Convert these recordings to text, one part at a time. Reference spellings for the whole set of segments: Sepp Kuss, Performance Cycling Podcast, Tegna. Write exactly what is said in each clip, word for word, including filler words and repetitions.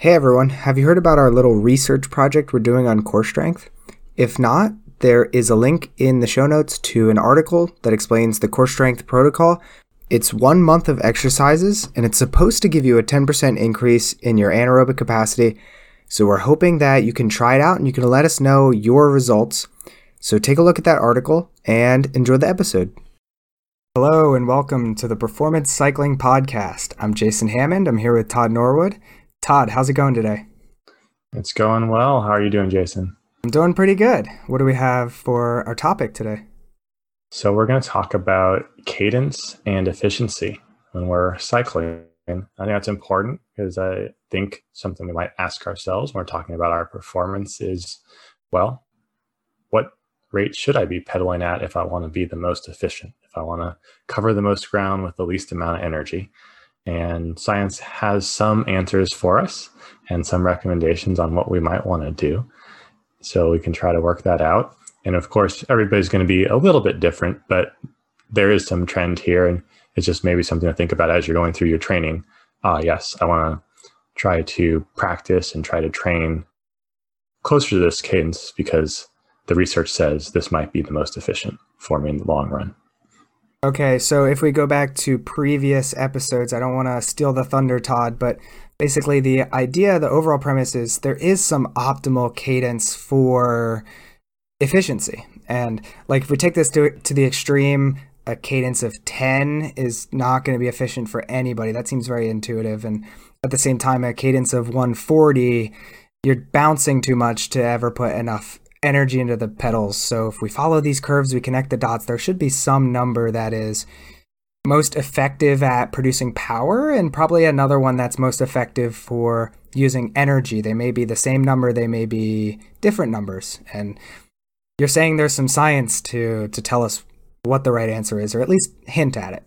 Hey everyone, have you heard about our little research project we're doing on core strength? If not, there is a link in the show notes to an article that explains the core strength protocol. It's one month of exercises, and it's supposed to give you a ten percent increase in your anaerobic capacity. So we're hoping that you can try it out and you can let us know your results. So take a look at that article and enjoy the episode. Hello and welcome to the Performance Cycling Podcast. I'm Jason Hammond. I'm here with Todd Norwood. Todd, how's it going today? It's going well. How are you doing, Jason? I'm doing pretty good. What do we have for our topic today? So we're going to talk about cadence and efficiency when we're cycling. I think that's important because I think something we might ask ourselves when we're talking about our performance is, well, what rate should I be pedaling at if I want to be the most efficient, if I want to cover the most ground with the least amount of energy? And science has some answers for us and some recommendations on what we might want to do. So we can try to work that out. And of course, everybody's going to be a little bit different, but there is some trend here. And it's just maybe something to think about as you're going through your training. Ah, uh, yes, I want to try to practice and try to train closer to this cadence because the research says this might be the most efficient for me in the long run. Okay, so if we go back to previous episodes, I don't want to steal the thunder, Todd, but basically the idea, the overall premise is there is some optimal cadence for efficiency. And like if we take this to, to the extreme, a cadence of ten is not going to be efficient for anybody. That seems very intuitive. And at the same time, a cadence of one forty, you're bouncing too much to ever put enough energy into the pedals. So if we follow these curves, we connect the dots, there should be some number that is most effective at producing power and probably another one that's most effective for using energy. They may be the same number, they may be different numbers. And you're saying there's some science to to tell us what the right answer is, or at least hint at it.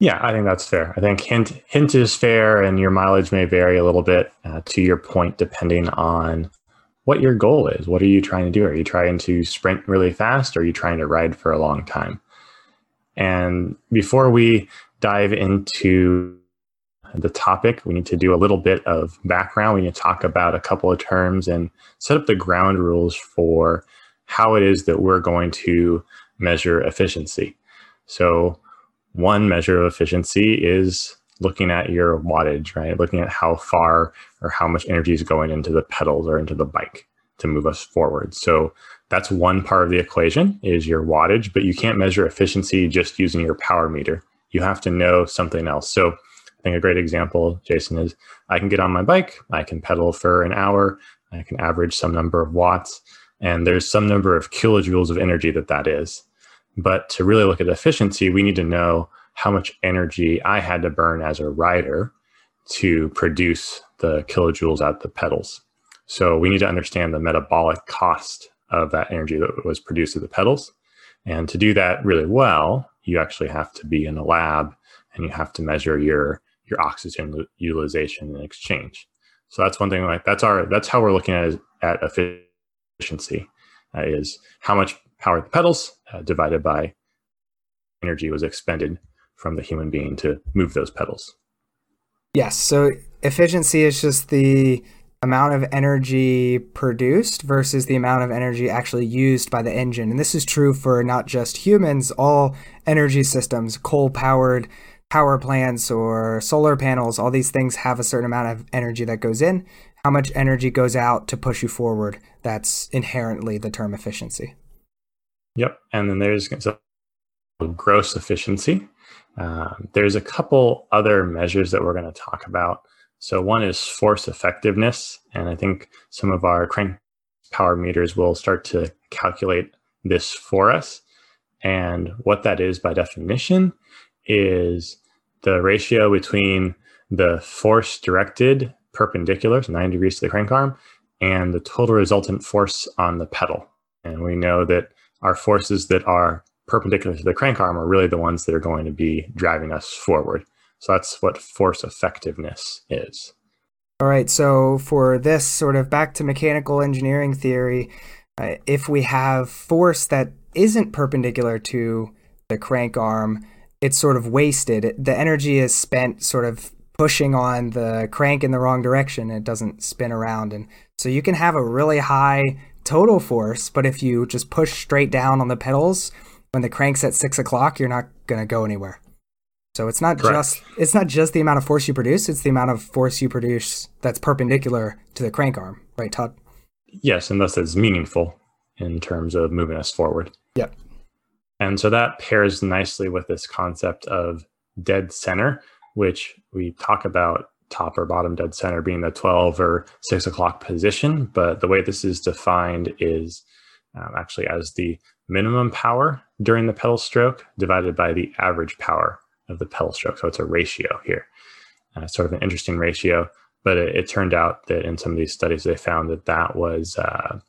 Yeah, I think that's fair. I think hint hint is fair, and your mileage may vary a little bit uh, to your point, depending on what your goal is. What are you trying to do? Are you trying to sprint really fast? Or are you trying to ride for a long time? And before we dive into the topic, we need to do a little bit of background. We need to talk about a couple of terms and set up the ground rules for how it is that we're going to measure efficiency. So one measure of efficiency is looking at your wattage, right? Looking at how far or how much energy is going into the pedals or into the bike to move us forward. So that's one part of the equation is your wattage, but you can't measure efficiency just using your power meter. You have to know something else. So I think a great example, Jason, is I can get on my bike, I can pedal for an hour, I can average some number of watts, and there's some number of kilojoules of energy that that is. But to really look at efficiency, we need to know how much energy I had to burn as a rider to produce the kilojoules at the pedals. So we need to understand the metabolic cost of that energy that was produced at the pedals. And to do that really well, you actually have to be in a lab and you have to measure your, your oxygen utilization and exchange. So that's one thing, like that's our, that's how we're looking at, at efficiency uh, is how much power at the pedals uh, divided by energy was expended from the human being to move those pedals. Yes, so efficiency is just the amount of energy produced versus the amount of energy actually used by the engine. And this is true for not just humans, all energy systems, coal-powered power plants or solar panels, all these things have a certain amount of energy that goes in. How much energy goes out to push you forward? That's inherently the term efficiency. Yep, and then there's so gross efficiency. Um, there's a couple other measures that we're going to talk about. So one is force effectiveness. And I think some of our crank power meters will start to calculate this for us. And what that is by definition is the ratio between the force directed perpendicular, so nine degrees to the crank arm, and the total resultant force on the pedal. And we know that our forces that are perpendicular to the crank arm are really the ones that are going to be driving us forward. So that's what force effectiveness is. All right, so for this sort of back to mechanical engineering theory, uh, if we have force that isn't perpendicular to the crank arm, it's sort of wasted. The energy is spent sort of pushing on the crank in the wrong direction, it doesn't spin around. And so you can have a really high total force, but if you just push straight down on the pedals when the crank's at six o'clock, you're not going to go anywhere. So it's not Correct. just it's not just the amount of force you produce, it's the amount of force you produce that's perpendicular to the crank arm, right, Todd? Yes, and thus it's meaningful in terms of moving us forward. Yep. And so that pairs nicely with this concept of dead center, which we talk about top or bottom dead center being the twelve or six o'clock position. But the way this is defined is um, actually as the minimum power during the pedal stroke divided by the average power of the pedal stroke. So it's a ratio here, uh, sort of an interesting ratio. But it, it turned out that in some of these studies, they found that that was uh,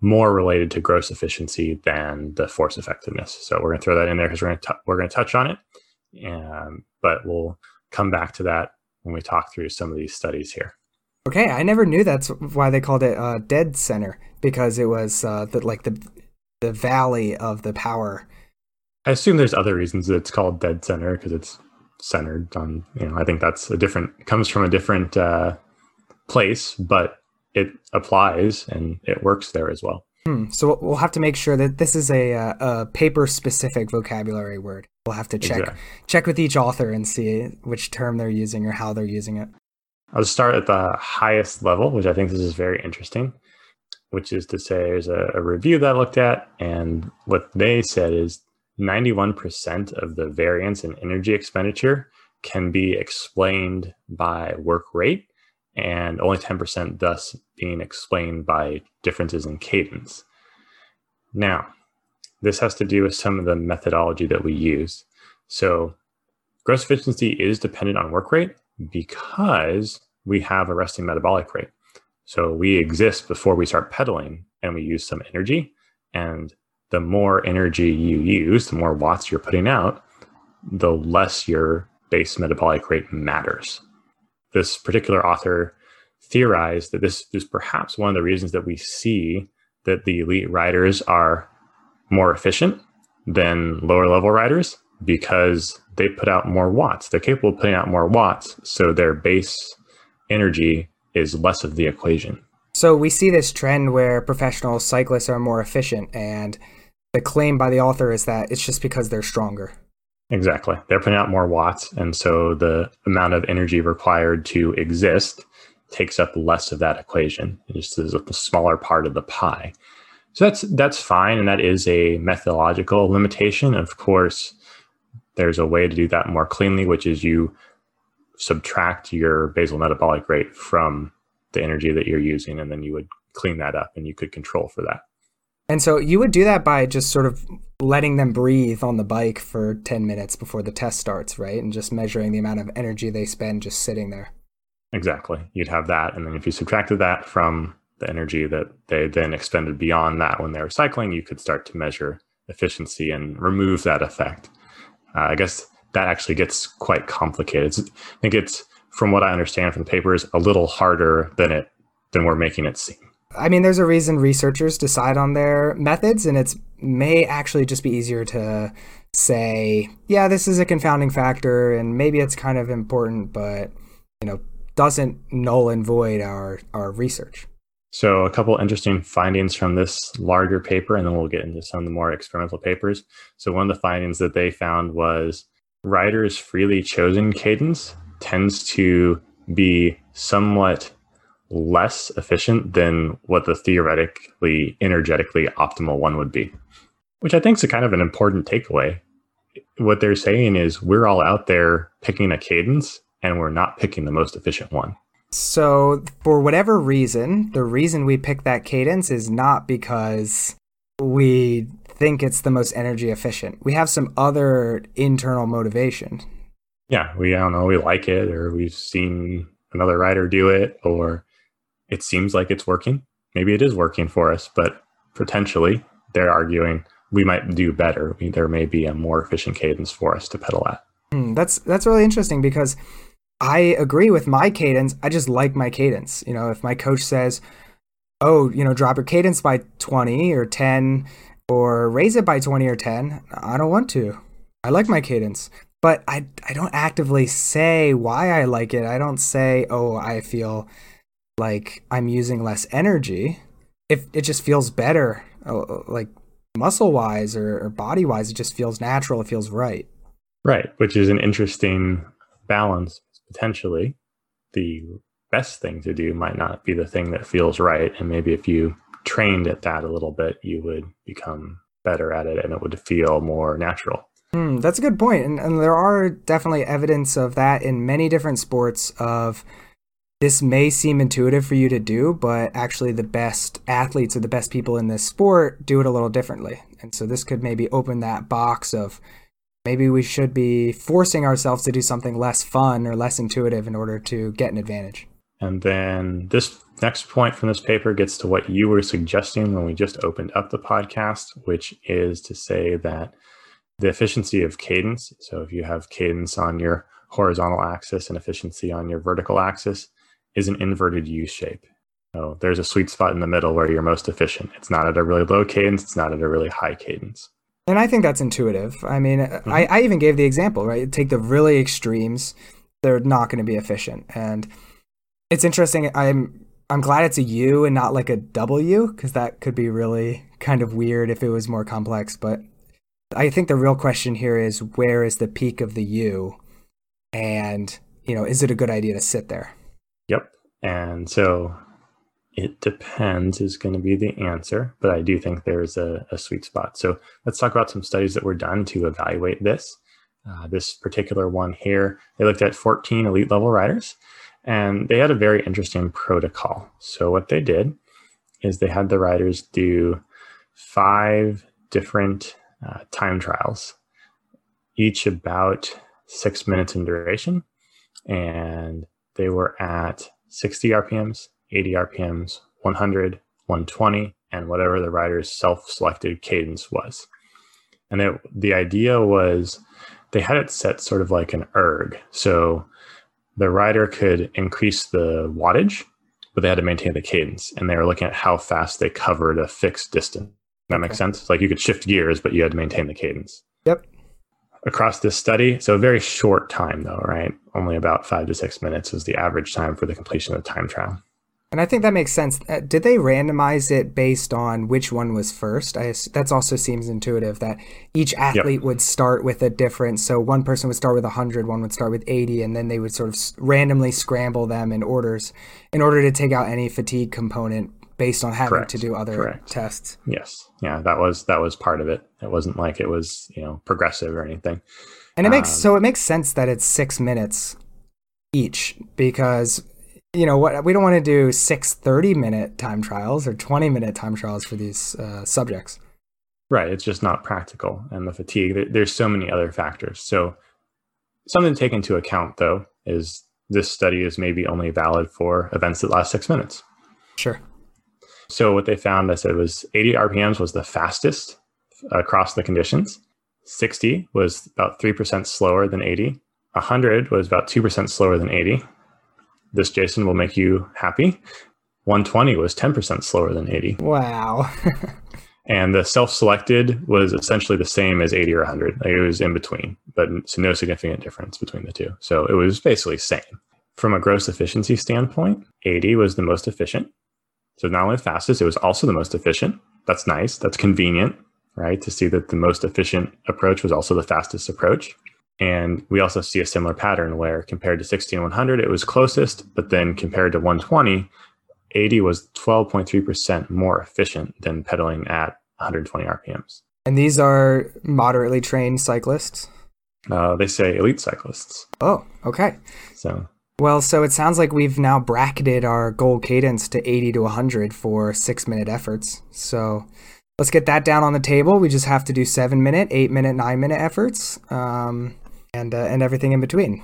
more related to gross efficiency than the force effectiveness. So we're going to throw that in there because we're going to we're going to touch on it. Um, but we'll come back to that when we talk through some of these studies here. Okay, I never knew that's why they called it uh, dead center, because it was uh, the, like the the valley of the power. I assume there's other reasons that it's called dead center, because it's centered on, you know, I think that's a different, comes from a different uh, place, but it applies and it works there as well. Hmm. So we'll have to make sure that this is a, a paper-specific vocabulary word. We'll have to check exactly. check with each author and see which term they're using or how they're using it. I'll start at the highest level, which I think this is very interesting, which is to say there's a, a review that I looked at, and what they said is ninety-one percent of the variance in energy expenditure can be explained by work rate, and only ten percent thus being explained by differences in cadence. Now, this has to do with some of the methodology that we use. So gross efficiency is dependent on work rate because we have a resting metabolic rate. So we exist before we start pedaling, and we use some energy. And the more energy you use, the more watts you're putting out, the less your base metabolic rate matters. This particular author theorized that this is perhaps one of the reasons that we see that the elite riders are more efficient than lower level riders, because they put out more watts. They're capable of putting out more watts, so their base energy is less of the equation. So we see this trend where professional cyclists are more efficient, and the claim by the author is that it's just because they're stronger. Exactly. They're putting out more watts, and so the amount of energy required to exist takes up less of that equation. It just is a smaller part of the pie. So that's that's fine, and that is a methodological limitation. Of course, there's a way to do that more cleanly, which is you subtract your basal metabolic rate from the energy that you're using, and then you would clean that up, and you could control for that. And so you would do that by just sort of letting them breathe on the bike for ten minutes before the test starts, right? And just measuring the amount of energy they spend just sitting there. Exactly. You'd have that. And then if you subtracted that from the energy that they then expended beyond that when they were cycling, you could start to measure efficiency and remove that effect. Uh, I guess that actually gets quite complicated. I think it's, from what I understand from the papers, a little harder than it than we're making it seem. I mean, there's a reason researchers decide on their methods, and it may actually just be easier to say, yeah, this is a confounding factor, and maybe it's kind of important, but, you know, doesn't null and void our, our research. So a couple interesting findings from this larger paper, and then we'll get into some of the more experimental papers. So one of the findings that they found was riders' freely chosen cadence tends to be somewhat less efficient than what the theoretically energetically optimal one would be, which I think is a kind of an important takeaway. What they're saying is we're all out there picking a cadence, and we're not picking the most efficient one. So for whatever reason, the reason we pick that cadence is not because we think it's the most energy efficient. We have some other internal motivation. Yeah, we I don't know, we like it, or we've seen another rider do it, or it seems like it's working. Maybe it is working for us, but potentially they're arguing we might do better. I mean, there may be a more efficient cadence for us to pedal at. Mm, that's that's really interesting, because I agree with my cadence. I just like my cadence. You know, if my coach says, oh, you know, drop your cadence by twenty or ten, or raise it by twenty or ten, I don't want to. I like my cadence. but I I don't actively say why I like it. I don't say, oh, I feel like I'm using less energy. If it just feels better, like muscle wise or, or body wise, it just feels natural. It feels right. Right. Which is an interesting balance. Potentially the best thing to do might not be the thing that feels right. And maybe if you trained at that a little bit, you would become better at it and it would feel more natural. Mm, that's a good point. And, and there are definitely evidence of that in many different sports of this may seem intuitive for you to do, but actually the best athletes or the best people in this sport do it a little differently. And so this could maybe open that box of maybe we should be forcing ourselves to do something less fun or less intuitive in order to get an advantage. And then this next point from this paper gets to what you were suggesting when we just opened up the podcast, which is to say that the efficiency of cadence. So if you have cadence on your horizontal axis and efficiency on your vertical axis, is an inverted U shape. So there's a sweet spot in the middle where you're most efficient. It's not at a really low cadence. It's not at a really high cadence. And I think that's intuitive. I mean, mm-hmm. I, I even gave the example, right? Take the really extremes. They're not going to be efficient. And it's interesting. I'm, I'm glad it's a U and not like a W, because that could be really kind of weird if it was more complex. But I think the real question here is, where is the peak of the U? And, you know, is it a good idea to sit there? Yep. And so it depends is going to be the answer, but I do think there's a, a sweet spot. So let's talk about some studies that were done to evaluate this. Uh, this particular one here, they looked at fourteen elite level riders, and they had a very interesting protocol. So what they did is they had the riders do five different uh, time trials, each about six minutes in duration. And they were at sixty R P Ms, eighty R P Ms, one hundred, one hundred twenty, and whatever the rider's self-selected cadence was. And it, the idea was they had it set sort of like an erg. So the rider could increase the wattage, but they had to maintain the cadence. And they were looking at how fast they covered a fixed distance. That makes sense? Like you could shift gears, but you had to maintain the cadence. Yep. Across this study, so a very short time though, right? Only about five to six minutes was the average time for the completion of the time trial. And I think that makes sense. Did they randomize it based on which one was first? I, that's also seems intuitive that each athlete yep. would start with a different. So one person would start with one hundred, one would start with eighty, and then they would sort of randomly scramble them in orders in order to take out any fatigue component based on having Correct. to do other Correct. tests. Yes. Yeah, that was that was part of it. It wasn't like it was, you know, progressive or anything. And it makes um, so it makes sense that it's six minutes each, because you know what, we don't want to do six thirty-minute time trials or twenty-minute time trials for these uh, subjects. Right. It's just not practical, and the fatigue. There, there's so many other factors. So something to take into account, though, is this study is maybe only valid for events that last six minutes. Sure. So what they found, I said, was eighty R P Ms was the fastest across the conditions. sixty was about three percent slower than eighty. one hundred was about two percent slower than eighty. This, Jason, will make you happy. one hundred twenty was ten percent slower than eighty. Wow. And the self-selected was essentially the same as eighty or one hundred. Like it was in between, but so no significant difference between the two. So it was basically same. From a gross efficiency standpoint, eighty was the most efficient. So not only the fastest, it was also the most efficient. That's nice. That's convenient, right? To see that the most efficient approach was also the fastest approach. And we also see a similar pattern where compared to sixty and one hundred, it was closest, but then compared to one hundred twenty, eighty was twelve point three percent more efficient than pedaling at one hundred twenty R P Ms. And these are moderately trained cyclists? Uh, they say elite cyclists. Oh, okay. So... Well, so it sounds like we've now bracketed our goal cadence to eighty to one hundred for six-minute efforts. So let's get that down on the table. We just have to do seven-minute, eight-minute, nine-minute efforts, um, and uh, and everything in between.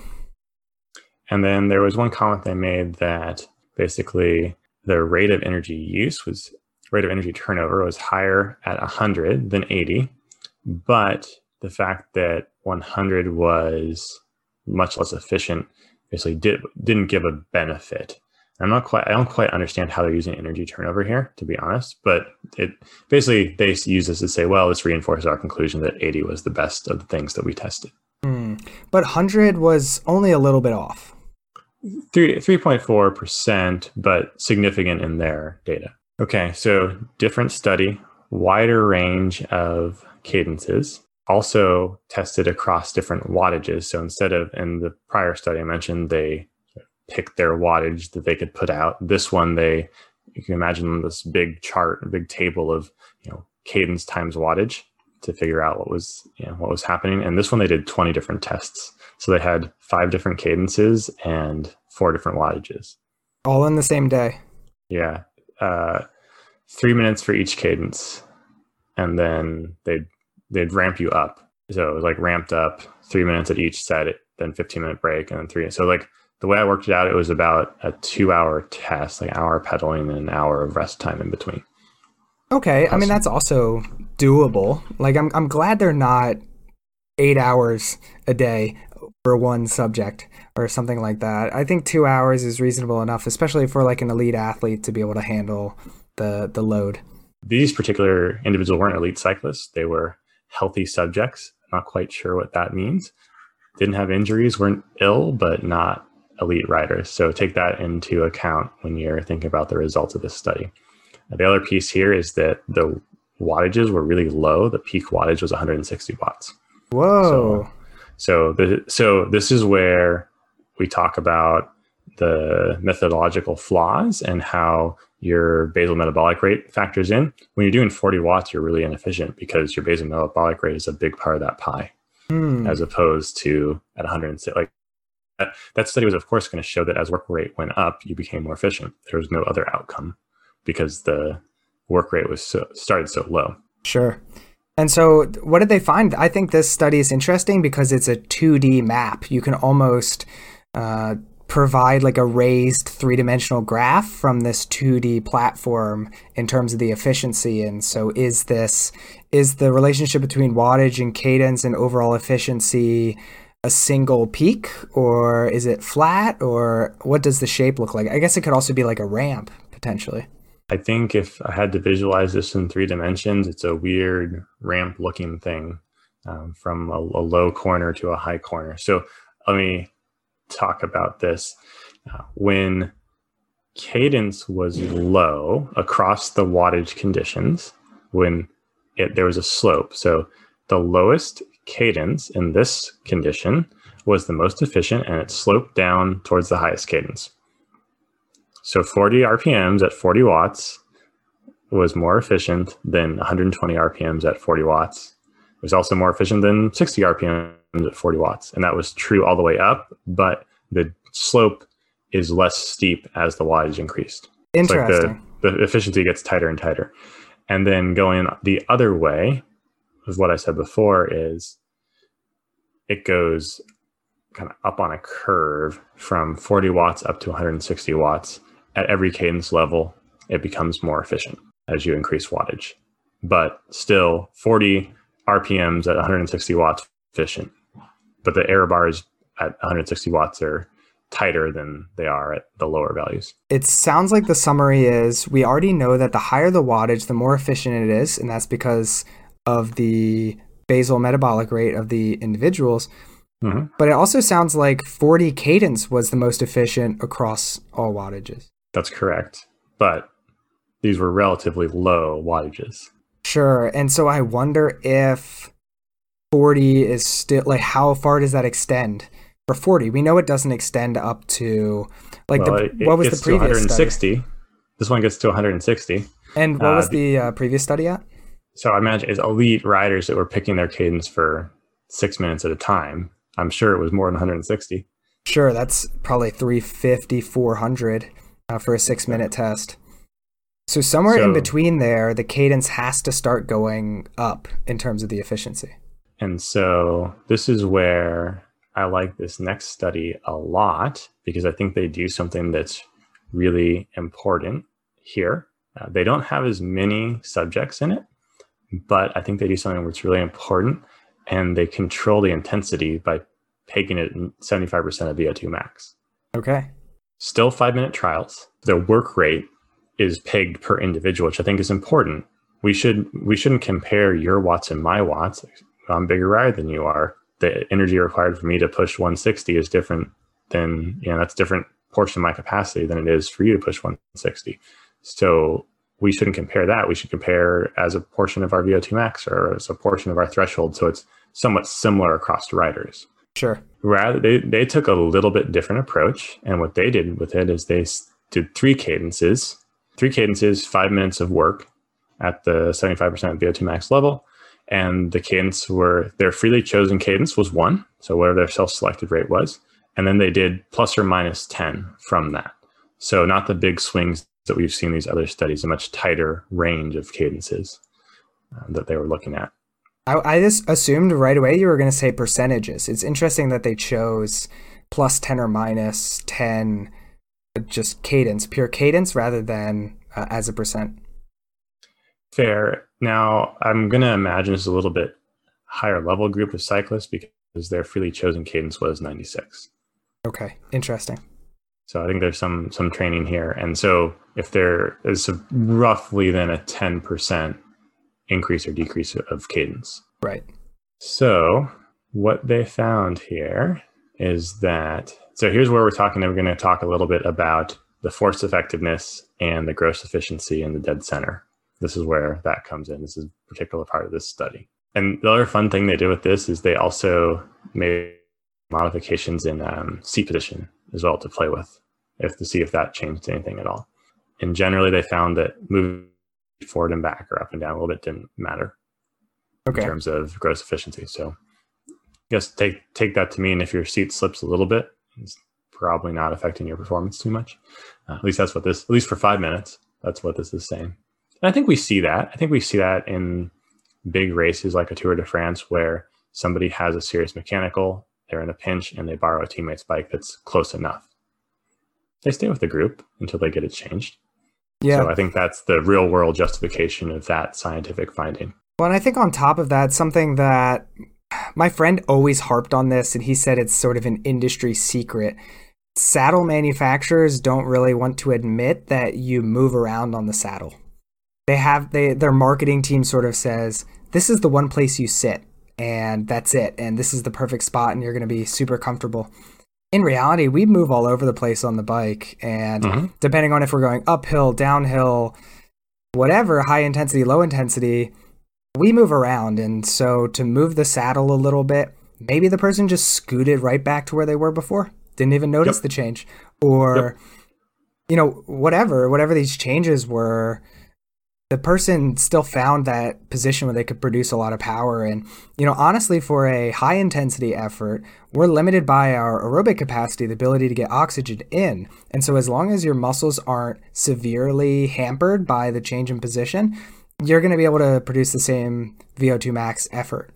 And then there was one comment they made that basically the rate of energy use was rate of energy turnover was higher at one hundred than eighty, but the fact that one hundred was much less efficient basically did, didn't give a benefit. I'm not quite, I don't quite understand how they're using energy turnover here, to be honest, but it basically, they use this to say, well, this reinforces our conclusion that eighty was the best of the things that we tested. Mm, but one hundred was only a little bit off. three point four percent, but significant in their data. Okay, so different study, wider range of cadences, also tested across different wattages. So instead of, in the prior study I mentioned, they picked their wattage that they could put out. This one, they, you can imagine this big chart, a big table of, you know, cadence times wattage to figure out what was, you know, what was happening. And this one, they did twenty different tests. So they had five different cadences and four different wattages. All in the same day. Yeah. Uh, three minutes for each cadence. And then they'd, they'd ramp you up. So it was like ramped up, three minutes at each set, then fifteen minute break, and then three. So like the way I worked it out, it was about a two hour test, like an hour pedaling and an hour of rest time in between. Okay. Awesome. I mean, that's also doable. Like I'm, I'm glad they're not eight hours a day for one subject or something like that. I think two hours is reasonable enough, especially for like an elite athlete to be able to handle the, the load. These particular individuals weren't elite cyclists. They were healthy subjects. Not quite sure what that means. Didn't have injuries, weren't ill, but not elite riders. So take that into account when you're thinking about the results of this study. The other piece here is that the wattages were really low. The peak wattage was one hundred sixty watts. Whoa. So, so, the, so this is where we talk about the methodological flaws and how your basal metabolic rate factors in. When you're doing forty watts, you're really inefficient because your basal metabolic rate is a big part of that pie, mm. as opposed to at one hundred six. Like that, that study was, of course, going to show that as work rate went up, you became more efficient. There was no other outcome because the work rate was so, started so low. Sure. And so what did they find? I think this study is interesting because it's a two D map. You can almost uh, provide like a raised three-dimensional graph from this two D platform in terms of the efficiency. And so is this, is the relationship between wattage and cadence and overall efficiency a single peak, or is it flat, or what does the shape look like? I guess it could also be like a ramp potentially. I think if I had to visualize this in three dimensions, it's a weird ramp looking thing um, from a, a low corner to a high corner. So let me talk about this. Uh, when cadence was low across the wattage conditions, when it, there was a slope. So the lowest cadence in this condition was the most efficient, and it sloped down towards the highest cadence. So forty R P Ms at forty watts was more efficient than one hundred twenty R P Ms at forty watts. It was also more efficient than sixty R P Ms at forty watts. And that was true all the way up, but the slope is less steep as the wattage increased. Interesting. It's like the, the efficiency gets tighter and tighter. And then going the other way, is what I said before, is it goes kind of up on a curve from forty watts up to one hundred sixty watts. At every cadence level, it becomes more efficient as you increase wattage. But still, forty R P Ms at one hundred sixty watts efficient. But the error bars at one hundred sixty watts are tighter than they are at the lower values. It sounds like the summary is we already know that the higher the wattage, the more efficient it is, and that's because of the basal metabolic rate of the individuals. Mm-hmm. But it also sounds like forty cadence was the most efficient across all wattages. That's correct. But these were relatively low wattages. Sure. And so I wonder if forty is still, like, how far does that extend for forty? We know it doesn't extend up to, like, well, the, it, what was the previous one hundred sixty study? This one gets to one hundred sixty. And what uh, was the uh, previous study at? So I imagine it's elite riders that were picking their cadence for six minutes at a time. I'm sure it was more than one hundred sixty. Sure, that's probably three fifty, four hundred uh, for a six-minute test. So somewhere so, in between there, the cadence has to start going up in terms of the efficiency. And so this is where I like this next study a lot, because I think they do something that's really important here. Uh, they don't have as many subjects in it, but I think they do something that's really important. And they control the intensity by taking it seventy-five percent of V O two max. Okay. Still five-minute trials. The work rate is pegged per individual, which I think is important. We should we shouldn't compare your watts and my watts. I'm a bigger rider than you are. the energy required for me to push one sixty is different than, you know, that's different portion of my capacity than it is for you to push one sixty. So we shouldn't compare that. We should compare as a portion of our V O two max or as a portion of our threshold. So it's somewhat similar across riders. Sure. Rather, they, they took a little bit different approach. And what they did with it is they did three cadences, three cadences, five minutes of work at the seventy-five percent V O two max level. And the cadence were, their freely chosen cadence was one. So whatever their self-selected rate was. And then they did plus or minus ten from that. So not the big swings that we've seen in these other studies, a much tighter range of cadences uh, that they were looking at. I, I just assumed right away you were going to say percentages. It's interesting that they chose plus ten or minus ten, just cadence, pure cadence rather than uh, as a percent. Fair. Now, I'm going to imagine it's a little bit higher level group of cyclists because their freely chosen cadence was ninety-six. Okay, interesting. So I think there's some some training here. And so if there is a, roughly then a ten percent increase or decrease of cadence. Right. So what they found here is that, so here's where we're talking, we're going to talk a little bit about the force effectiveness and the gross efficiency in the dead center. This is where that comes in. This is a particular part of this study. And the other fun thing they did with this is they also made modifications in um, seat position as well to play with, if to see if that changed anything at all. And generally, they found that moving forward and back or up and down a little bit didn't matter okay. in terms of gross efficiency. So, I guess take take that to mean if your seat slips a little bit, it's probably not affecting your performance too much. Uh, at least that's what this, at least for five minutes, that's what this is saying. And I think we see that. I think we see that in big races like a Tour de France where somebody has a serious mechanical. They're in a pinch and they borrow a teammate's bike that's close enough. They stay with the group until they get it changed. Yeah. So I think that's the real world justification of that scientific finding. Well, and I think on top of that, something that my friend always harped on this, and he said it's sort of an industry secret. Saddle manufacturers don't really want to admit that you move around on the saddle. They have, they, their marketing team sort of says, this is the one place you sit. And that's it. And this is the perfect spot and you're going to be super comfortable. In reality, we move all over the place on the bike. And mm-hmm. depending on if we're going uphill, downhill, whatever, high intensity, low intensity, we move around. And so to move the saddle a little bit, maybe the person just scooted right back to where they were before. Didn't even notice yep. the change. Or, yep. you know, whatever, whatever these changes were, the person still found that position where they could produce a lot of power. And, you know, honestly, for a high intensity effort, we're limited by our aerobic capacity, the ability to get oxygen in. And so as long as your muscles aren't severely hampered by the change in position, you're going to be able to produce the same V O two max effort.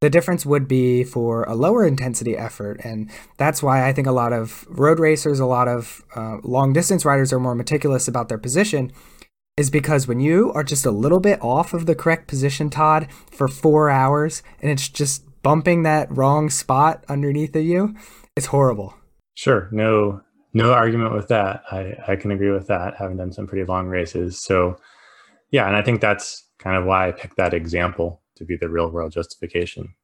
The difference would be for a lower intensity effort. And that's why I think a lot of road racers, a lot of uh, long distance riders are more meticulous about their position, is because when you are just a little bit off of the correct position, Todd, for four hours, and it's just bumping that wrong spot underneath of you, it's horrible. Sure. No, no argument with that. I, I can agree with that, having done some pretty long races. So yeah, and I think that's kind of why I picked that example to be the real world justification.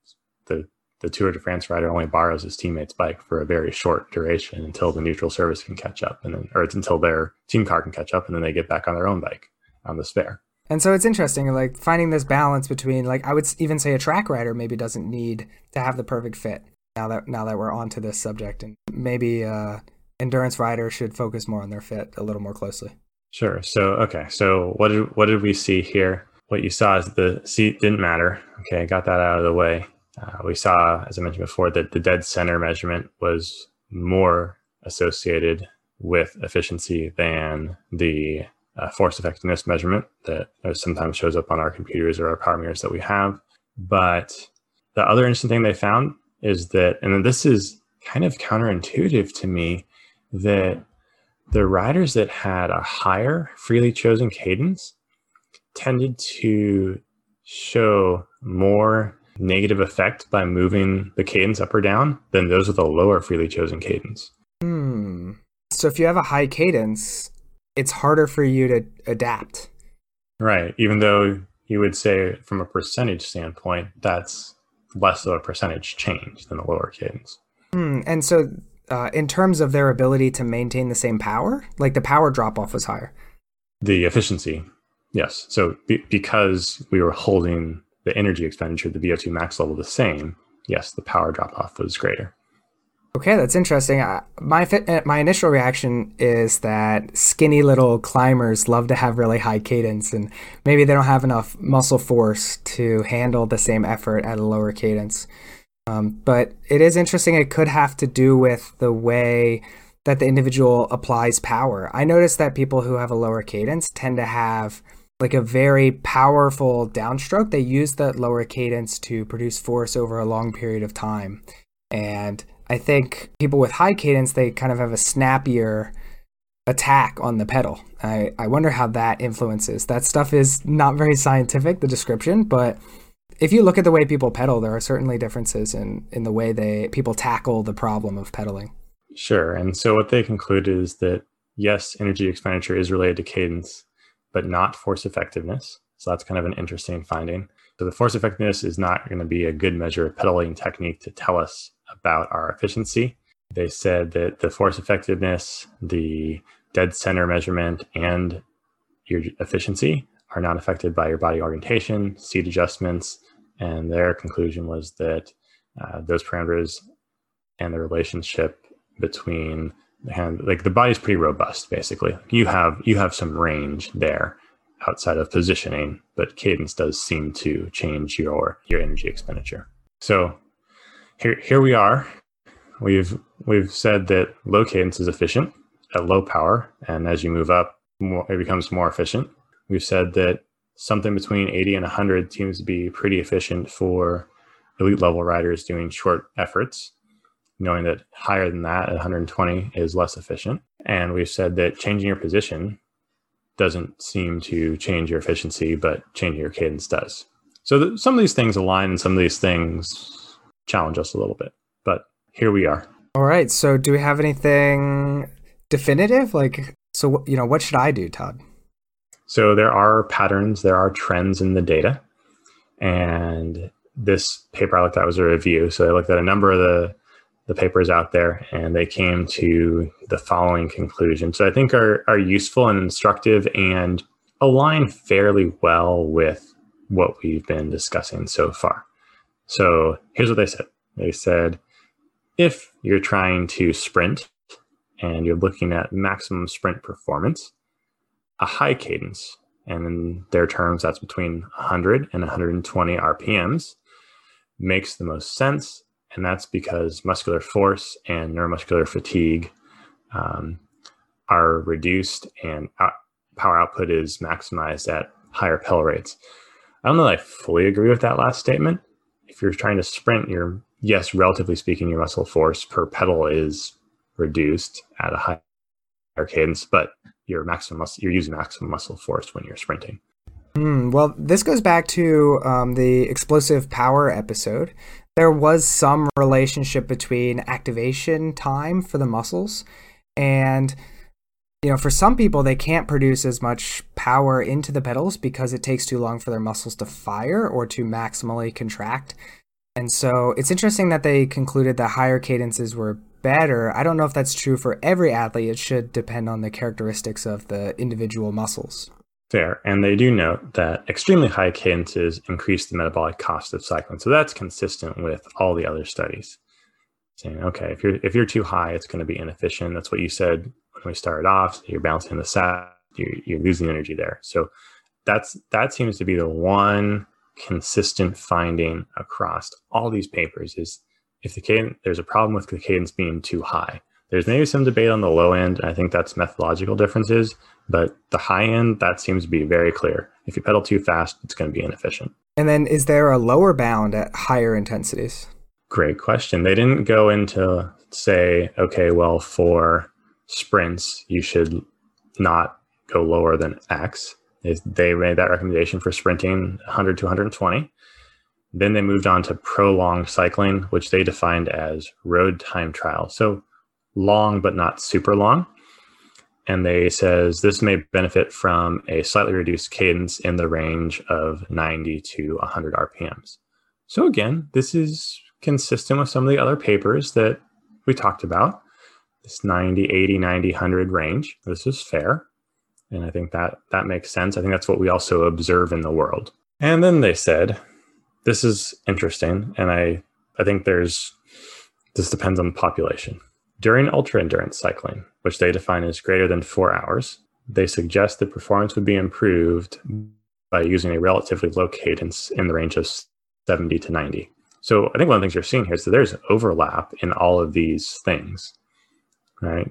The the Tour de France rider only borrows his teammate's bike for a very short duration until the neutral service can catch up, and then, or it's until their team car can catch up, and then they get back on their own bike on the spare. And so it's interesting, like finding this balance between, like I would even say a track rider maybe doesn't need to have the perfect fit. Now that now that we're onto this subject, and maybe uh, endurance riders should focus more on their fit a little more closely. Sure. So okay. So what did what did we see here? What you saw is the seat didn't matter. Okay, got that out of the way. Uh, we saw, as I mentioned before, that the dead center measurement was more associated with efficiency than the uh, force effectiveness measurement that sometimes shows up on our computers or our power meters that we have. But the other interesting thing they found is that, and this is kind of counterintuitive to me, that the riders that had a higher freely chosen cadence tended to show more negative effect by moving the cadence up or down than those with a lower freely chosen cadence. Hmm. So if you have a high cadence, it's harder for you to adapt. Right. Even though you would say from a percentage standpoint, that's less of a percentage change than the lower cadence. Mm, and so uh, in terms of their ability to maintain the same power, like the power drop off was higher. The efficiency. Yes. So be- because we were holding the energy expenditure, the V O two max level the same, yes, the power drop off was greater. Okay, that's interesting. Uh, my fit, my initial reaction is that skinny little climbers love to have really high cadence, and maybe they don't have enough muscle force to handle the same effort at a lower cadence. Um, but it is interesting. It could have to do with the way that the individual applies power. I noticed that people who have a lower cadence tend to have like a very powerful downstroke. They use that lower cadence to produce force over a long period of time. And I think people with high cadence, they kind of have a snappier attack on the pedal. I, I wonder how that influences. That stuff is not very scientific, the description, but if you look at the way people pedal, there are certainly differences in, in the way they people tackle the problem of pedaling. Sure. And so what they conclude is that, yes, energy expenditure is related to cadence, but not force effectiveness. So that's kind of an interesting finding. So the force effectiveness is not going to be a good measure of pedaling technique to tell us about our efficiency. They said that the force effectiveness, the dead center measurement, and your efficiency are not affected by your body orientation, seat adjustments, and their conclusion was that uh, those parameters and the relationship between the hand, like the body's pretty robust, basically. You have you have some range there outside of positioning, but cadence does seem to change your your energy expenditure. So Here, here we are. We've we've said that low cadence is efficient at low power, and as you move up, more, it becomes more efficient. We've said that something between eighty and one hundred seems to be pretty efficient for elite level riders doing short efforts, knowing that higher than that at one hundred twenty is less efficient. And we've said that changing your position doesn't seem to change your efficiency, but changing your cadence does. So th- some of these things align and some of these things challenge us a little bit, but here we are. All right. So do we have anything definitive? Like, so, you know, what should I do, Todd? So there are patterns, there are trends in the data. And this paper I looked at was a review. So I looked at a number of the, the papers out there, and they came to the following conclusions. So I think are, are useful and instructive and align fairly well with what we've been discussing so far. So here's what they said. They said, if you're trying to sprint and you're looking at maximum sprint performance, a high cadence, and in their terms, that's between one hundred and one hundred twenty R P Ms, makes the most sense. And that's because muscular force and neuromuscular fatigue um, are reduced and out- power output is maximized at higher pedal rates. I don't know that I fully agree with that last statement. If you're trying to sprint, your yes, relatively speaking, your muscle force per pedal is reduced at a higher cadence, but your maximum mus- you're using maximum muscle force when you're sprinting. Mm, well, this goes back to um, the explosive power episode. There was some relationship between activation time for the muscles and, you know, for some people, they can't produce as much power into the pedals because it takes too long for their muscles to fire or to maximally contract. And so it's interesting that they concluded that higher cadences were better. I don't know if that's true for every athlete. It should depend on the characteristics of the individual muscles. Fair. And they do note that extremely high cadences increase the metabolic cost of cycling. So that's consistent with all the other studies. Saying, okay, if you're if you're too high, it's going to be inefficient. That's what you said when we started off. So you're bouncing the saddle, you're, you're losing energy there. So that's that seems to be the one consistent finding across all these papers is if the cadence, there's a problem with the cadence being too high. There's maybe some debate on the low end. And I think that's methodological differences, but the high end, that seems to be very clear. If you pedal too fast, it's going to be inefficient. And then is there a lower bound at higher intensities? Great question. They didn't go into say, okay, well, for sprints, you should not go lower than X. They made that recommendation for sprinting one hundred to one hundred twenty. Then they moved on to prolonged cycling, which they defined as road time trial. So long, but not super long. And they says this may benefit from a slightly reduced cadence in the range of ninety to one hundred R P Ms. So again, this is consistent with some of the other papers that we talked about, this ninety, eighty, ninety, one hundred range. This is fair. And I think that that makes sense. I think that's what we also observe in the world. And then they said, this is interesting. And I, I think there's, this depends on the population. During ultra endurance cycling, which they define as greater than four hours, they suggest that performance would be improved by using a relatively low cadence in the range of seventy to ninety. So I think one of the things you're seeing here is that there's overlap in all of these things, right?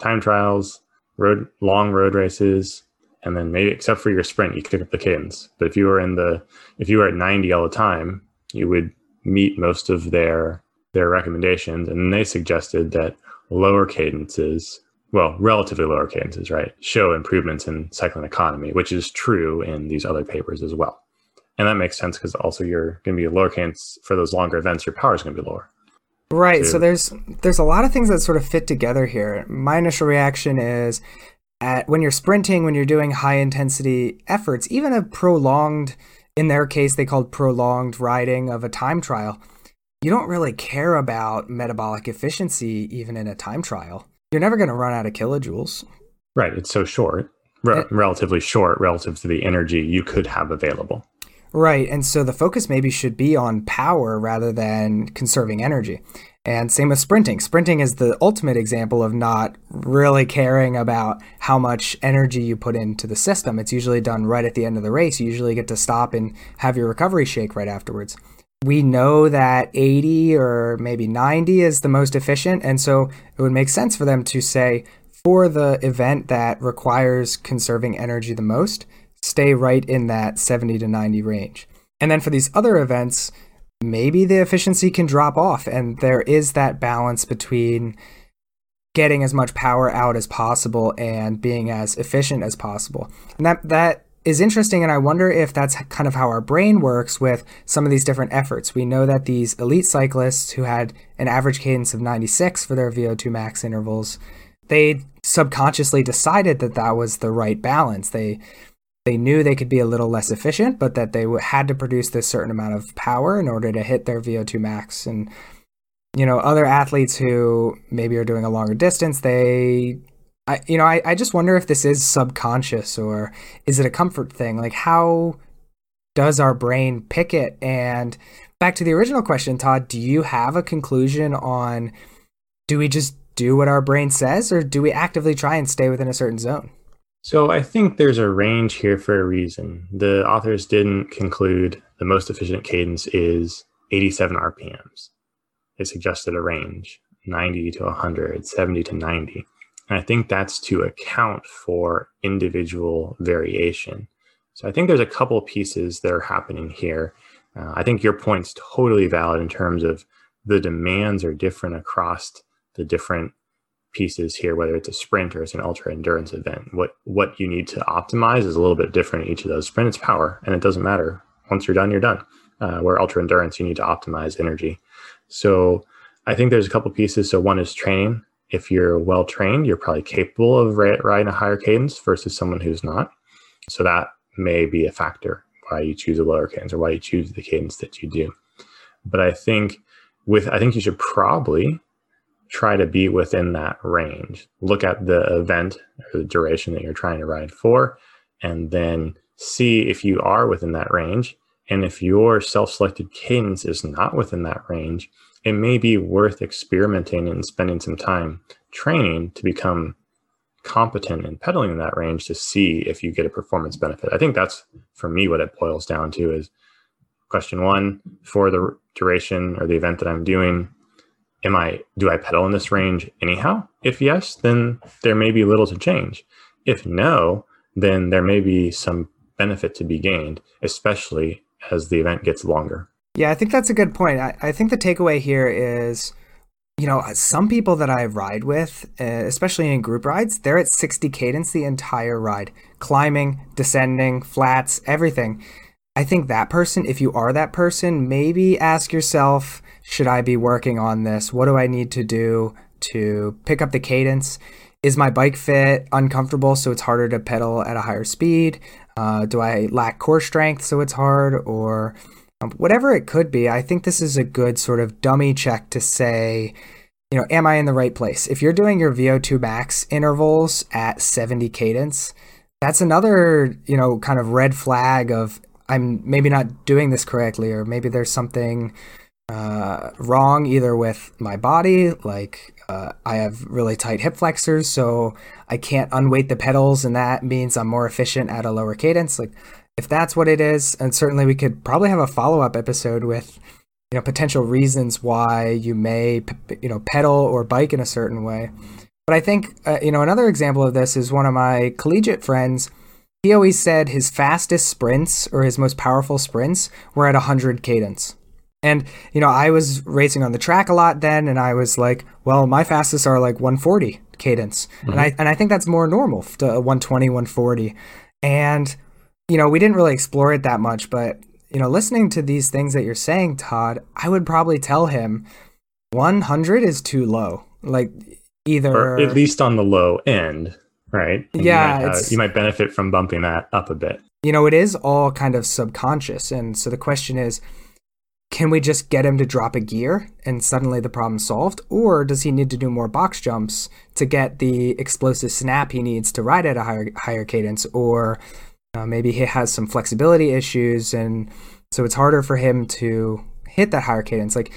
Time trials, road, long road races, and then maybe except for your sprint, you could pick up the cadence. But if you were in the, if you were at ninety all the time, you would meet most of their their recommendations. And they suggested that lower cadences, well, relatively lower cadences, right, show improvements in cycling economy, which is true in these other papers as well. And that makes sense because also you're going to be lower cadence for those longer events. Your power is going to be lower. Right. Too. So there's there's a lot of things that sort of fit together here. My initial reaction is at when you're sprinting, when you're doing high intensity efforts, even a prolonged, in their case, they called prolonged riding of a time trial, you don't really care about metabolic efficiency even in a time trial. You're never going to run out of kilojoules. Right. It's so short, re- it, relatively short relative to the energy you could have available. Right. And so the focus maybe should be on power rather than conserving energy. And same with sprinting. Sprinting is the ultimate example of not really caring about how much energy you put into the system. It's usually done right at the end of the race. You usually get to stop and have your recovery shake right afterwards. We know that eighty or maybe ninety is the most efficient. And so it would make sense for them to say, for the event that requires conserving energy the most, stay right in that seventy to ninety range. And then for these other events, maybe the efficiency can drop off. And there is that balance between getting as much power out as possible and being as efficient as possible. And that, that is interesting. And I wonder if that's kind of how our brain works with some of these different efforts. We know that these elite cyclists who had an average cadence of ninety-six for their V O two max intervals, they subconsciously decided that that was the right balance. They They knew they could be a little less efficient, but that they had to produce this certain amount of power in order to hit their V O two max. And, you know, other athletes who maybe are doing a longer distance, they, I, you know, I, I just wonder if this is subconscious or is it a comfort thing? Like, how does our brain pick it? And back to the original question, Todd, do you have a conclusion on, do we just do what our brain says or do we actively try and stay within a certain zone? So I think there's a range here for a reason. The authors didn't conclude the most efficient cadence is eighty-seven R P Ms. They suggested a range, ninety to one hundred, seventy to ninety. And I think that's to account for individual variation. So I think there's a couple pieces that are happening here. Uh, I think your point's totally valid in terms of the demands are different across the different pieces here, whether it's a sprint or it's an ultra endurance event. What what you need to optimize is a little bit different in each of those. Sprint, it's power, and it doesn't matter. Once you're done, you're done. Uh, where ultra endurance, you need to optimize energy. So I think there's a couple pieces. So one is training. If you're well trained, you're probably capable of ra- riding a higher cadence versus someone who's not. So that may be a factor why you choose a lower cadence or why you choose the cadence that you do. But I think with I think you should probably try to be within that range. Look at the event or the duration that you're trying to ride for, and then see if you are within that range. And if your self-selected cadence is not within that range, it may be worth experimenting and spending some time training to become competent in pedaling in that range to see if you get a performance benefit. I think that's, for me, what it boils down to is question one, for the duration or the event that I'm doing, Am I, do I pedal in this range anyhow? If yes, then there may be little to change. If no, then there may be some benefit to be gained, especially as the event gets longer. Yeah, I think that's a good point. I, I think the takeaway here is, you know, some people that I ride with, uh, especially in group rides, they're at sixty cadence the entire ride, climbing, descending, flats, everything. I think that person, if you are that person, maybe ask yourself, should I be working on this? What do I need to do to pick up the cadence? Is my bike fit uncomfortable so it's harder to pedal at a higher speed? Uh, do I lack core strength so it's hard? Or whatever it could be, I think this is a good sort of dummy check to say, you know, am I in the right place? If you're doing your V O two max intervals at seventy cadence, that's another, you know, kind of red flag of I'm maybe not doing this correctly, or maybe there's something uh, wrong either with my body, like uh, I have really tight hip flexors, so I can't unweight the pedals, and that means I'm more efficient at a lower cadence. Like, if that's what it is, and certainly we could probably have a follow-up episode with, you know, potential reasons why you may, you know, pedal or bike in a certain way. But I think, uh, you know, another example of this is one of my collegiate friends. He always said his fastest sprints or his most powerful sprints were at one hundred cadence. And, you know, I was racing on the track a lot then, and I was like, well, my fastest are like one forty cadence. Mm-hmm. And I and I think that's more normal, to one twenty, one forty. And, you know, we didn't really explore it that much, but, you know, listening to these things that you're saying, Todd, I would probably tell him one hundred is too low. Like, either... Or at least on the low end, right? And yeah. You might, uh, you might benefit from bumping that up a bit. You know, it is all kind of subconscious. And so the question is, can we just get him to drop a gear and suddenly the problem's solved? Or does he need to do more box jumps to get the explosive snap he needs to ride at a higher, higher cadence? Or... Uh, maybe he has some flexibility issues, and so it's harder for him to hit that higher cadence. Like,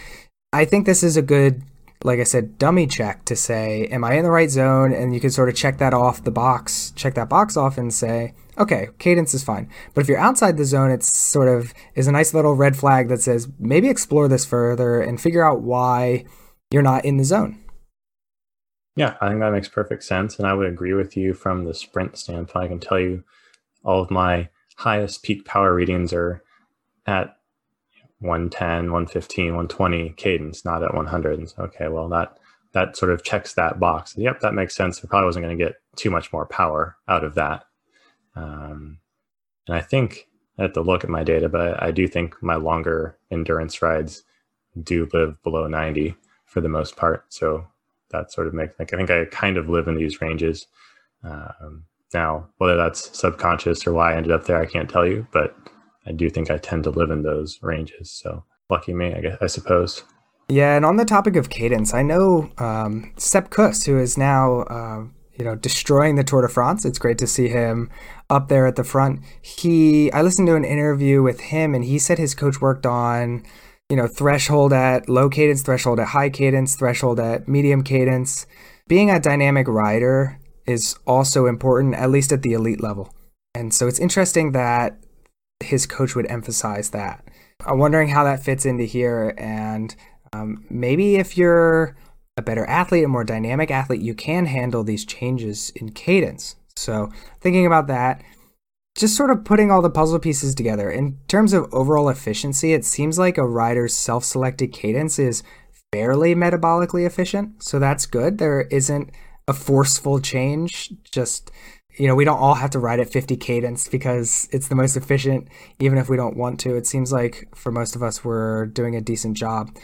I think this is a good, like I said, dummy check to say, am I in the right zone? And you can sort of check that off the box, check that box off and say, okay, cadence is fine. But if you're outside the zone, it's sort of is a nice little red flag that says, maybe explore this further and figure out why you're not in the zone. Yeah, I think that makes perfect sense. And I would agree with you from the sprint standpoint. I can tell you all of my highest peak power readings are at one ten, one fifteen, one twenty cadence, not at one hundred. And so, okay, well, that that sort of checks that box. Yep, that makes sense. I probably wasn't going to get too much more power out of that. Um, and I think I have to look at my data, but I do think my longer endurance rides do live below ninety for the most part. So that sort of makes, like, I think I kind of live in these ranges. Um, Now, whether that's subconscious or why I ended up there, I can't tell you, but I do think I tend to live in those ranges. So lucky me, I guess, I suppose. Yeah. And on the topic of cadence, I know um, Sepp Kuss, who is now, uh, you know, destroying the Tour de France. It's great to see him up there at the front. He, I listened to an interview with him, and he said his coach worked on, you know, threshold at low cadence, threshold at high cadence, threshold at medium cadence. Being a dynamic rider is also important, at least at the elite level. And so it's interesting that his coach would emphasize that. I'm wondering how that fits into here. And um, maybe if you're a better athlete, a more dynamic athlete, you can handle these changes in cadence. So thinking about that, just sort of putting all the puzzle pieces together. In terms of overall efficiency, it seems like a rider's self-selected cadence is fairly metabolically efficient. So that's good. There isn't a forceful change. Just, you know, we don't all have to ride at fifty cadence because it's the most efficient, even if we don't want to. It seems like for most of us, we're doing a decent job.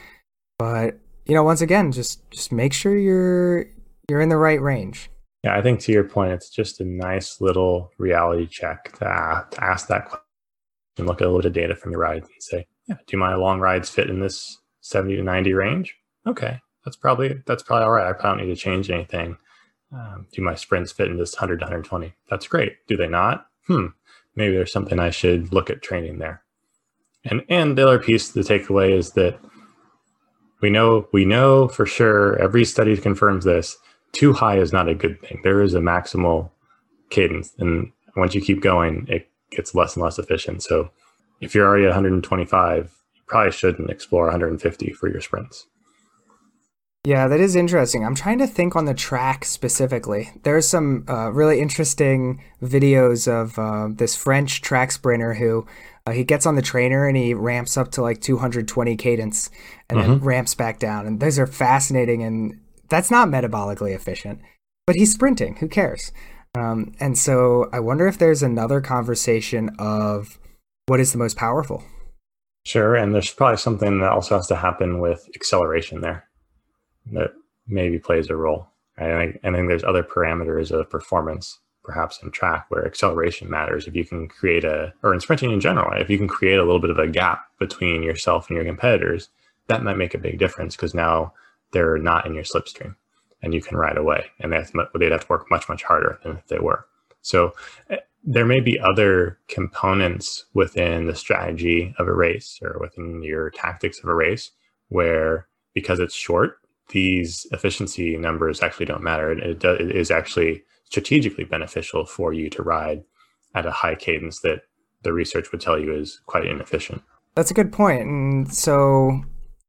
But, you know, once again, just just make sure you're you're in the right range. Yeah, I think to your point, it's just a nice little reality check to, uh, to ask that question and look at a little bit of data from your rides and say, yeah, do my long rides fit in this seventy to ninety range? Okay, that's probably that's probably all right. I probably don't need to change anything. Um, do my sprints fit in this one hundred to one twenty? That's great. Do they not? Hmm. Maybe there's something I should look at training there. And and the other piece, the takeaway is that we know we know for sure, every study confirms this, too high is not a good thing. There is a maximal cadence. And once you keep going, it gets less and less efficient. So if you're already at one twenty-five, you probably shouldn't explore one fifty for your sprints. Yeah, that is interesting. I'm trying to think on the track specifically. There's some uh, really interesting videos of uh, this French track sprinter who uh, he gets on the trainer and he ramps up to like two twenty cadence and mm-hmm. then ramps back down. And those are fascinating, and that's not metabolically efficient, but he's sprinting. Who cares? Um, and so I wonder if there's another conversation of what is the most powerful. Sure. And there's probably something that also has to happen with acceleration there. That maybe plays a role. I think, I think there's other parameters of performance perhaps in track where acceleration matters, if you can create a, or in sprinting in general, if you can create a little bit of a gap between yourself and your competitors, that might make a big difference because now they're not in your slipstream and you can ride away, and that's, they'd have to work much, much harder than if they were. So there may be other components within the strategy of a race or within your tactics of a race where, because it's short, these efficiency numbers actually don't matter. It, do, it is actually strategically beneficial for you to ride at a high cadence that the research would tell you is quite inefficient. That's a good point. And so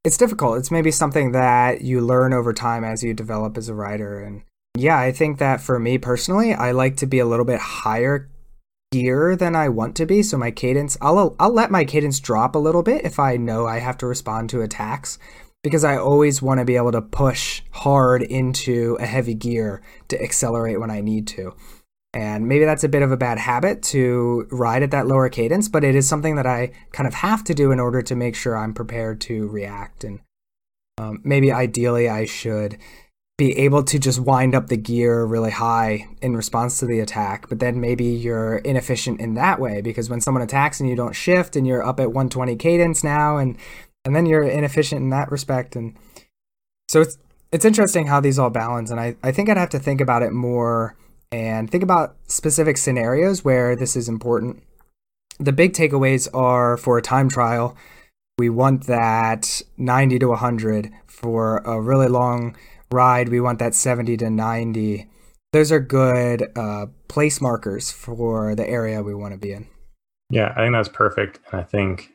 it's difficult. It's maybe something that you learn over time as you develop as a rider. And yeah, I think that for me personally, I like to be a little bit higher gear than I want to be. So my cadence, I'll I'll let my cadence drop a little bit if I know I have to respond to attacks, because I always want to be able to push hard into a heavy gear to accelerate when I need to. And maybe that's a bit of a bad habit to ride at that lower cadence, but it is something that I kind of have to do in order to make sure I'm prepared to react. And um, maybe ideally I should be able to just wind up the gear really high in response to the attack, but then maybe you're inefficient in that way, because when someone attacks and you don't shift and you're up at one twenty cadence now, and And then you're inefficient in that respect. And so it's it's interesting how these all balance. And I, I think I'd have to think about it more and think about specific scenarios where this is important. The big takeaways are, for a time trial, we want that ninety to one hundred. For a really long ride, we want that seventy to ninety. Those are good uh, place markers for the area we want to be in. Yeah, I think that's perfect. And I think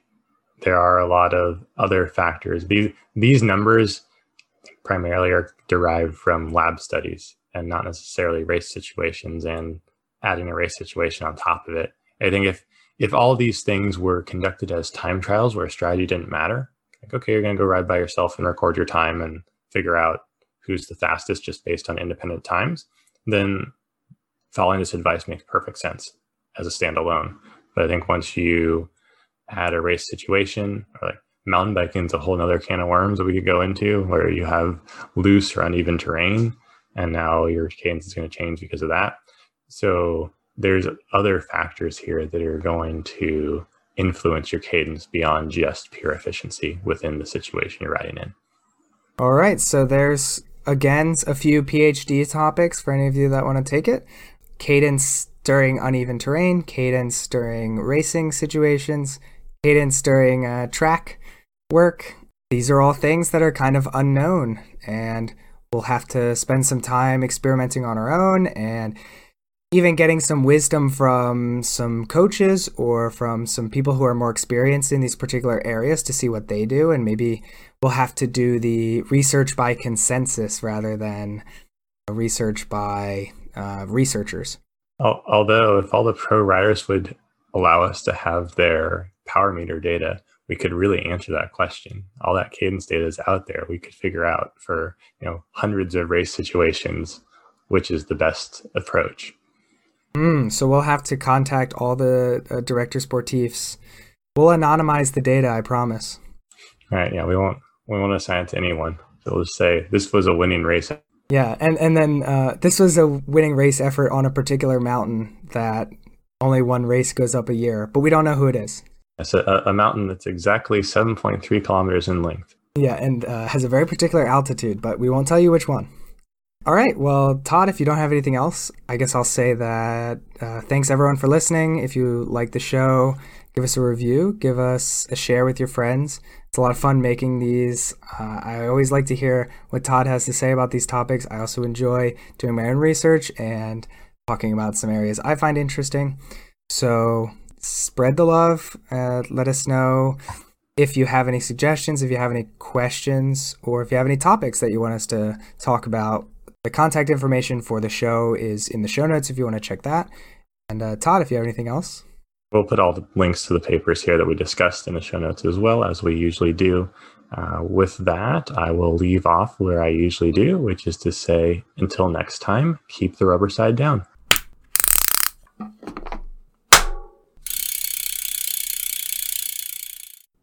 there are a lot of other factors. These these numbers primarily are derived from lab studies and not necessarily race situations, and adding a race situation on top of it. I think if if all these things were conducted as time trials where strategy didn't matter, like, okay, you're gonna go ride by yourself and record your time and figure out who's the fastest just based on independent times, then following this advice makes perfect sense as a standalone. But I think once you had a race situation, or like mountain biking is a whole nother can of worms that we could go into, where you have loose or uneven terrain, and now your cadence is going to change because of that. So there's other factors here that are going to influence your cadence beyond just pure efficiency within the situation you're riding in. All right. So there's, again, a few PhD topics for any of you that want to take it. Cadence during uneven terrain, cadence during racing situations, cadence during uh, track work. These are all things that are kind of unknown, and we'll have to spend some time experimenting on our own, and even getting some wisdom from some coaches or from some people who are more experienced in these particular areas to see what they do. And maybe we'll have to do the research by consensus rather than research by uh, researchers. Although if all the pro riders would allow us to have their power meter data, we could really answer that question. All that cadence data is out there. We could figure out for, you know, hundreds of race situations, which is the best approach. Mm, so we'll have to contact all the uh, directors sportifs. We'll anonymize the data, I promise. All right. Yeah, we won't, we won't assign it to anyone. So we'll just say this was a winning race. Yeah, and, and then uh, this was a winning race effort on a particular mountain that only one race goes up a year, but we don't know who it is. It's a, a mountain that's exactly seven point three kilometers in length. Yeah, and uh, has a very particular altitude, but we won't tell you which one. All right, well, Todd, if you don't have anything else, I guess I'll say that uh, thanks everyone for listening. If you like the show, give us a review, give us a share with your friends. It's a lot of fun making these. Uh, I always like to hear what Todd has to say about these topics. I also enjoy doing my own research and talking about some areas I find interesting. So spread the love. Uh, let us know if you have any suggestions, if you have any questions, or if you have any topics that you want us to talk about. The contact information for the show is in the show notes if you want to check that. And uh, Todd, if you have anything else? We'll put all the links to the papers here that we discussed in the show notes as well, as we usually do. Uh, with that, I will leave off where I usually do, which is to say, until next time, keep the rubber side down.